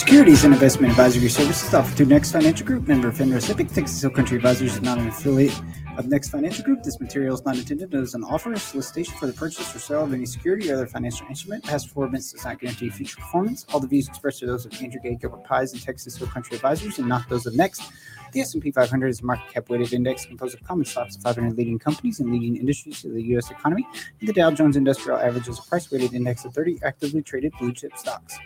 Securities and investment advisory services offered through Next Financial Group, member FINRA/SIPC. Texas Hill Country Advisors is not an affiliate of Next Financial Group. This material is not intended as an offer or solicitation for the purchase or sale of any security or other financial instrument. Past performance does not guarantee future performance. All the views expressed are those of Andrew Gay, Gilbert Pies, and Texas Hill Country Advisors, and not those of Next. The S&P 500 is a market cap weighted index composed of common stocks of 500 leading companies and leading industries of the U.S. economy. And the Dow Jones Industrial Average is a price weighted index of 30 actively traded blue chip stocks.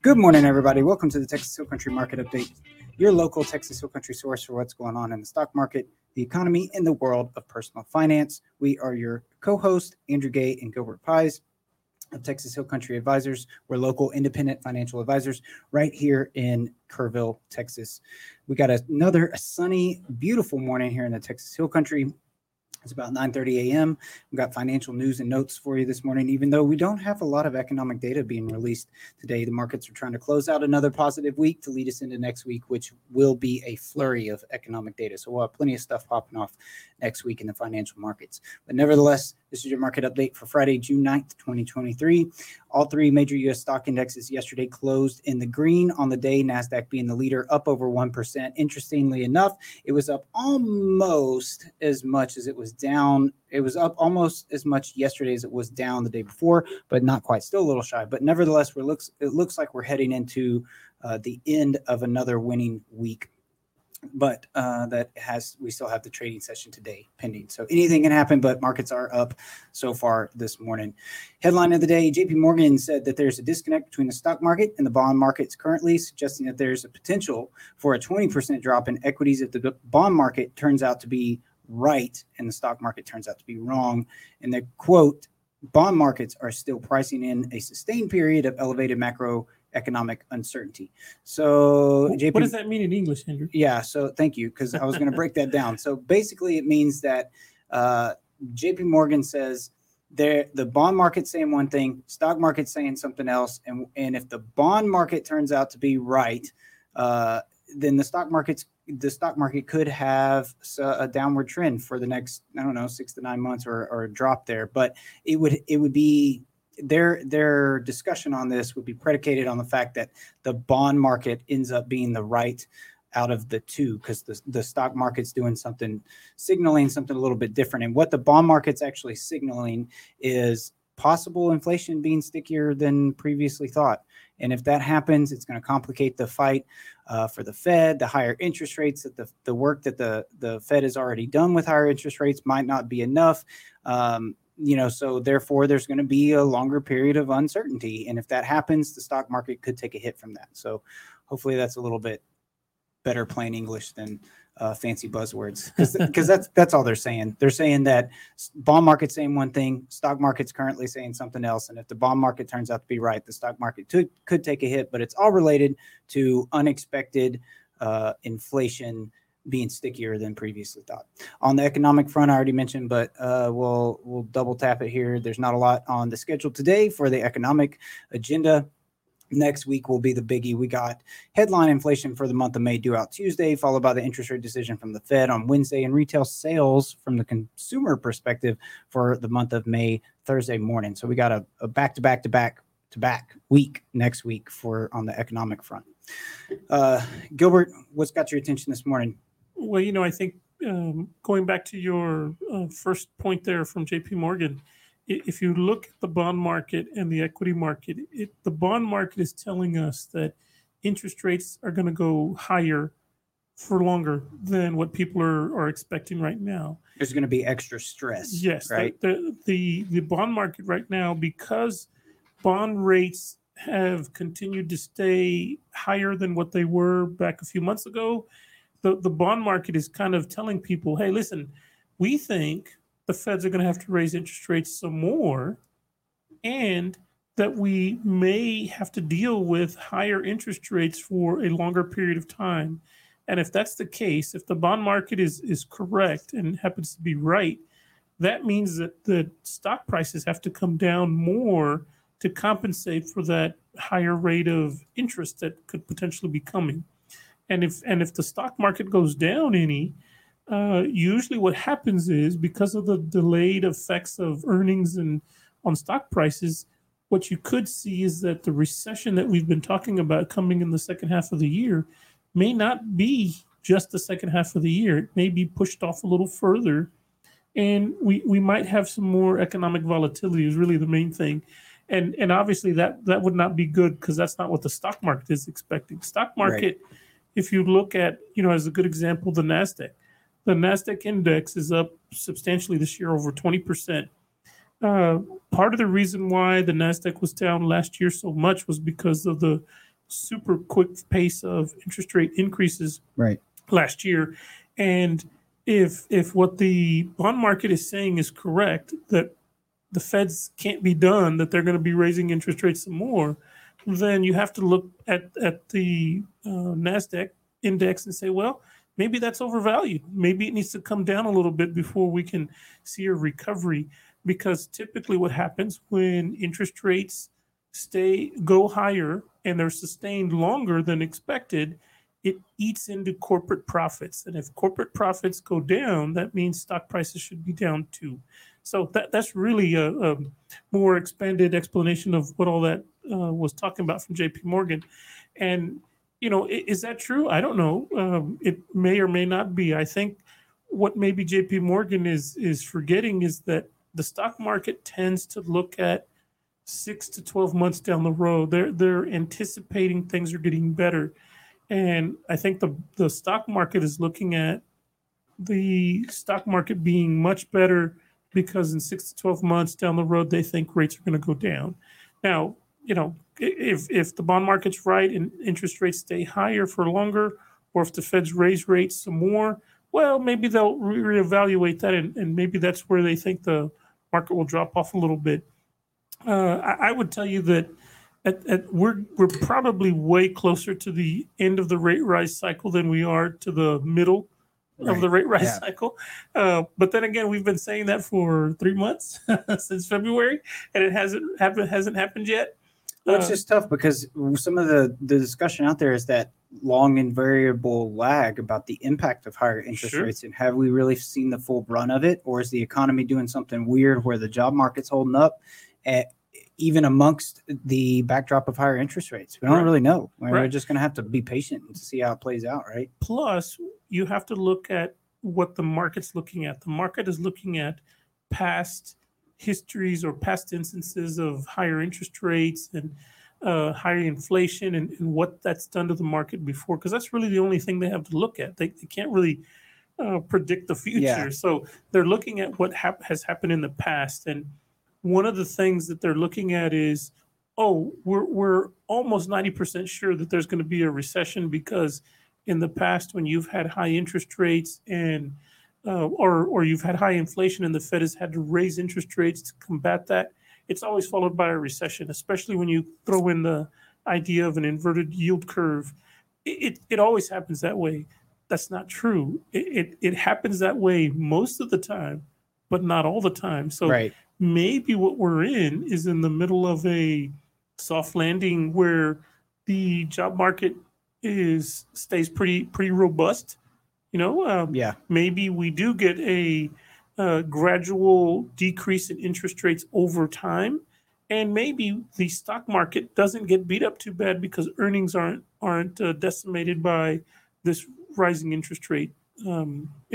Good morning, everybody. Welcome to the Texas Hill Country Market Update, your local Texas Hill Country source for what's going on in the stock market, the economy, and the world of personal finance. We are your co-hosts, Andrew Gay and Gilbert Pies of Texas Hill Country Advisors. We're local independent financial advisors right here in Kerrville, Texas. We got another sunny, beautiful morning here in the Texas Hill Country. It's about 9:30 a.m. We've got financial news and notes for you this morning, even though we don't have a lot of economic data being released today. The markets are trying to close out another positive week to lead us into next week, which will be a flurry of economic data. So we'll have plenty of stuff popping off next week in the financial markets. But nevertheless, this is your market update for Friday, June 9th, 2023. All three major U.S. stock indexes yesterday closed in the green on the day, NASDAQ being the leader, up over 1%. Interestingly enough, it was up almost as much as it was down. It was up almost as much yesterday as it was down the day before, but not quite, still a little shy. But nevertheless, it looks like we're heading into the end of another winning week. But we still have the trading session today pending. So anything can happen, but markets are up so far this morning. Headline of the day, JP Morgan said that there's a disconnect between the stock market and the bond markets currently, suggesting that there's a potential for a 20% drop in equities if the bond market turns out to be right and the stock market turns out to be wrong. And the quote, bond markets are still pricing in a sustained period of elevated macroeconomic uncertunty. So JP, what does that mean in English, Andrew? Yeah, so thank you, because I was going to break that down. So basically it means that JP Morgan says the bond market's saying one thing, stock market's saying something else, and if the bond market turns out to be right, then the stock market could have a downward trend for the next, 6 to 9 months or a drop there. But it would be their discussion on this would be predicated on the fact that the bond market ends up being the right out of the two, because the stock market's doing something, signaling something a little bit different. And what the bond market's actually signaling is possible inflation being stickier than previously thought. And if that happens, it's going to complicate the fight for the Fed. The higher interest rates, that the work that the Fed has already done with higher interest rates might not be enough. So therefore there's going to be a longer period of uncertainty. And if that happens, the stock market could take a hit from that. So hopefully that's a little bit better plain English than fancy buzzwords, because that's all they're saying. They're saying that bond market's saying one thing, stock market's currently saying something else, and if the bond market turns out to be right, the stock market could take a hit. But it's all related to unexpected inflation being stickier than previously thought. On the economic front, I already mentioned, but we'll double tap it here. There's not a lot on the schedule today for the economic agenda. Next week will be the biggie. We got headline inflation for the month of May due out Tuesday, followed by the interest rate decision from the Fed on Wednesday, and retail sales from the consumer perspective for the month of May Thursday morning. So we got a back-to-back week next week on the economic front. Gilbert, what's got your attention this morning? Well, I think going back to your first point there from JP Morgan, if you look at the bond market and the equity market, the bond market is telling us that interest rates are going to go higher for longer than what people are expecting right now. There's going to be extra stress. Yes, right. The bond market right now, because bond rates have continued to stay higher than what they were back a few months ago, the bond market is kind of telling people, hey, listen, we think the Feds are going to have to raise interest rates some more, and that we may have to deal with higher interest rates for a longer period of time. And if that's the case, if the bond market is correct and happens to be right, that means that the stock prices have to come down more to compensate for that higher rate of interest that could potentially be coming. And if the stock market goes down any, usually what happens is, because of the delayed effects of earnings and on stock prices, what you could see is that the recession that we've been talking about coming in the second half of the year may not be just the second half of the year. It may be pushed off a little further, and we might have some more economic volatility is really the main thing. And obviously that would not be good, because that's not what the stock market is expecting. Stock market, right. If you look at, as a good example, the NASDAQ. The NASDAQ index is up substantially this year, over 20%. Part of the reason why the NASDAQ was down last year so much was because of the super quick pace of interest rate increases right. last year. And if what the bond market is saying is correct, that the Feds can't be done, that they're going to be raising interest rates some more, then you have to look at the NASDAQ index and say, well, maybe that's overvalued. Maybe it needs to come down a little bit before we can see a recovery, because typically what happens when interest rates go higher and they're sustained longer than expected, it eats into corporate profits. And if corporate profits go down, that means stock prices should be down too. So that's really a more expanded explanation of what all that was talking about from JP Morgan. And, is that true? I don't know. It may or may not be. I think what maybe JP Morgan is forgetting is that the stock market tends to look at 6 to 12 months down the road. They're anticipating things are getting better. And I think the stock market is looking at the stock market being much better, because in 6 to 12 months down the road, they think rates are going to go down. Now, if the bond market's right and interest rates stay higher for longer, or if the Feds raise rates some more, well, maybe they'll reevaluate that, and maybe that's where they think the market will drop off a little bit. I would tell you that we're probably way closer to the end of the rate rise cycle than we are to the middle right. of the rate rise yeah. cycle. But then again, we've been saying that for 3 months since February, and it hasn't happened yet. Well, it's just tough, because some of the discussion out there is that long and variable lag about the impact of higher interest sure. rates. And have we really seen the full brunt of it? Or is the economy doing something weird where the job market's holding up even amongst the backdrop of higher interest rates? We don't right. really know. We're right. just going to have to be patient to see how it plays out, right? Plus, you have to look at what the market's looking at. The market is looking at past histories or past instances of higher interest rates and higher inflation and what that's done to the market before, because that's really the only thing they have to look at. They can't really predict the future. Yeah. So they're looking at what has happened in the past. And one of the things that they're looking at is, we're almost 90% sure that there's going to be a recession, because in the past when you've had high interest rates and or you've had high inflation and the Fed has had to raise interest rates to combat that, it's always followed by a recession, especially when you throw in the idea of an inverted yield curve. It always happens that way. That's not true. It happens that way most of the time, but not all the time. So right. maybe what we're in is in the middle of a soft landing where the job market stays pretty robust. Maybe we do get a gradual decrease in interest rates over time, and maybe the stock market doesn't get beat up too bad because earnings aren't decimated by this rising interest rate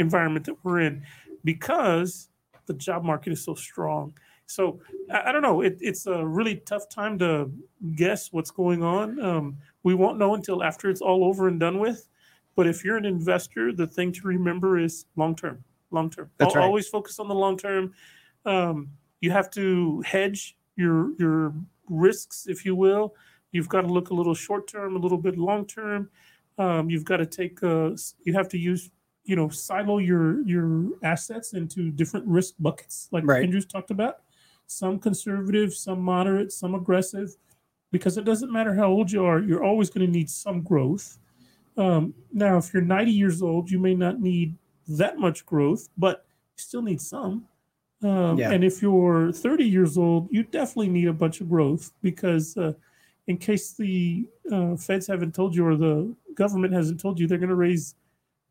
environment that we're in, because the job market is so strong. So I don't know. It's a really tough time to guess what's going on. We won't know until after it's all over and done with. But if you're an investor, the thing to remember is long term. That's right. Always focus on the long term. You have to hedge your risks, if you will. You've got to look a little short term, a little bit long term. You've got to silo your assets into different risk buckets, like right. Andrew's talked about. Some conservative, some moderate, some aggressive, because it doesn't matter how old you are, you're always going to need some growth. Now, if you're 90 years old, you may not need that much growth, but you still need some. And if you're 30 years old, you definitely need a bunch of growth, because in case the Feds haven't told you, or the government hasn't told you, they're going to raise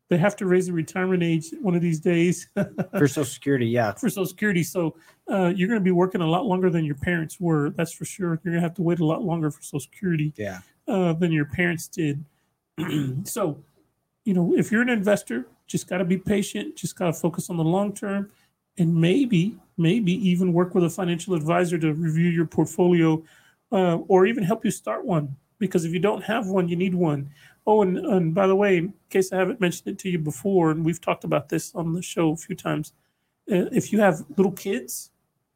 They have to raise the retirement age one of these days. For Social Security, yeah. For Social Security. So you're going to be working a lot longer than your parents were. That's for sure. You're going to have to wait a lot longer for Social Security than your parents did. So, you know, if you're an investor, just got to be patient. Just got to focus on the long term. And maybe even work with a financial advisor to review your portfolio or even help you start one. Because if you don't have one, you need one. Oh, and by the way, in case I haven't mentioned it to you before, and we've talked about this on the show a few times, if you have little kids,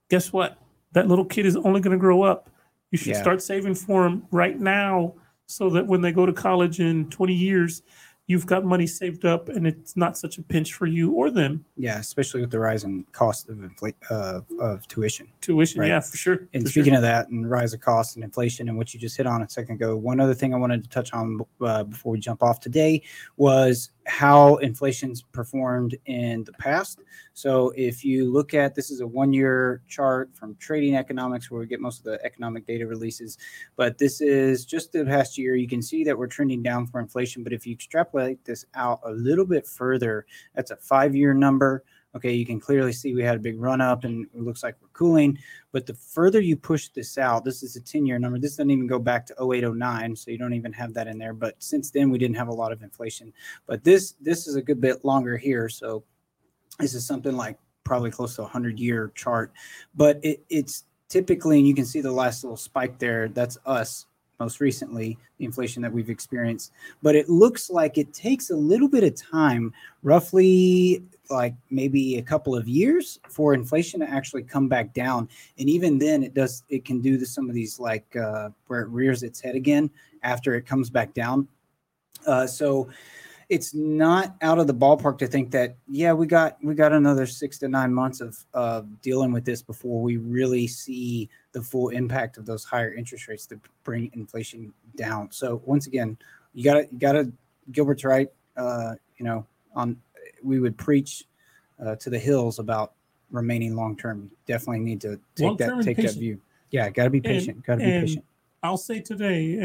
guess what? That little kid is only going to grow up. You should start saving for them right now so that when they go to college in 20 years, you've got money saved up and it's not such a pinch for you or them. Yeah, especially with the rise in cost of tuition. Tuition, right? Yeah, for sure. And for speaking of that and rise of cost and inflation and what you just hit on a second ago, one other thing I wanted to touch on before we jump off today was how inflation's performed in the past. So if you look at, this is a one-year chart from Trading Economics where we get most of the economic data releases, but this is just the past year. You can see that we're trending down for inflation, but if you extrapolate this out a little bit further, that's a five-year number. Okay, you can clearly see we had a big run up and it looks like we're cooling, but the further you push this out, this is a 10-year number. This doesn't even go back to 0809, so you don't even have that in there. But since then, we didn't have a lot of inflation. But this is a good bit longer here, so this is something like probably close to a 100-year chart. But it's typically, and you can see the last little spike there, that's us. Most recently, the inflation that we've experienced. But it looks like it takes a little bit of time, roughly like maybe a couple of years for inflation to actually come back down. And even then it can do to some of these like where it rears its head again after it comes back down. So it's not out of the ballpark to think that, we got another 6 to 9 months of dealing with this before we really see the full impact of those higher interest rates to bring inflation down. So once again, you gotta Gilbert's right. We would preach to the hills about remaining long-term. Definitely need to take that view. Yeah. Gotta be patient. I'll say today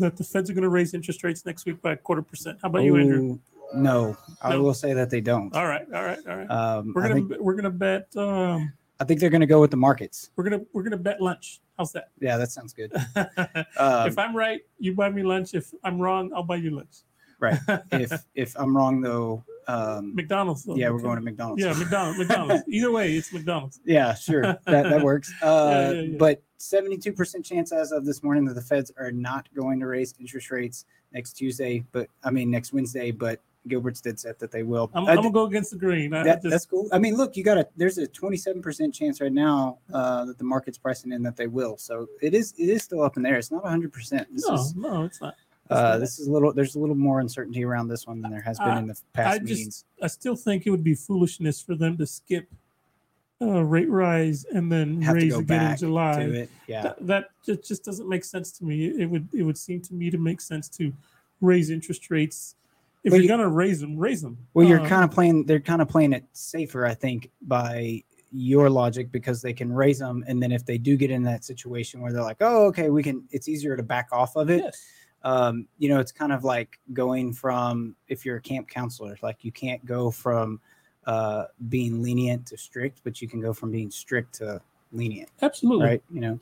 that the Feds are going to raise interest rates next week by 0.25%. How about you, Andrew? No, I will say that they don't. All right. We're going to bet. I think they're going to go with the markets. We're going to bet lunch. How's that? Yeah, that sounds good. If I'm right, you buy me lunch. If I'm wrong, I'll buy you lunch. Right. If I'm wrong though, McDonald's. Though. Yeah, we're going to McDonald's. Yeah, McDonald's. Either way, it's McDonald's. Yeah, sure. That works. But 72% chance as of this morning that the Feds are not going to raise interest rates next Wednesday, but Gilbert's did set that they will. I'm going to go against the green. That's cool. I mean, look, there's a 27% chance right now that the market's pricing in that they will. So it is still up in there. It's not 100%. No, it's not. There's a little more uncertainty around this one than there has been in the past meetings. I still think it would be foolishness for them to skip rate rise and then raise again in July. To it. Yeah. That just doesn't make sense to me. It would seem to me to make sense to raise interest rates. If you're going to raise them, raise them. Well, you're kind of playing. They're kind of playing it safer, I think, by your logic, because they can raise them, and then if they do get in that situation where they're like, oh, okay, we can. It's easier to back off of it. Yes. It's kind of like going from, if you're a camp counselor, like you can't go from being lenient to strict, but you can go from being strict to lenient. Absolutely. Right.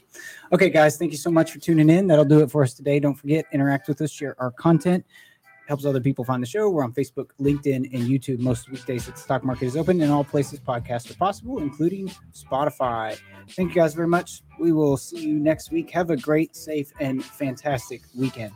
Okay, guys, thank you so much for tuning in. That'll do it for us today. Don't forget, interact with us, share our content. Helps other people find the show. We're on Facebook, LinkedIn, and YouTube most weekdays that the stock market is open, and all places podcasts are possible, including Spotify. Thank you guys very much. We will see you next week. Have a great, safe, and fantastic weekend.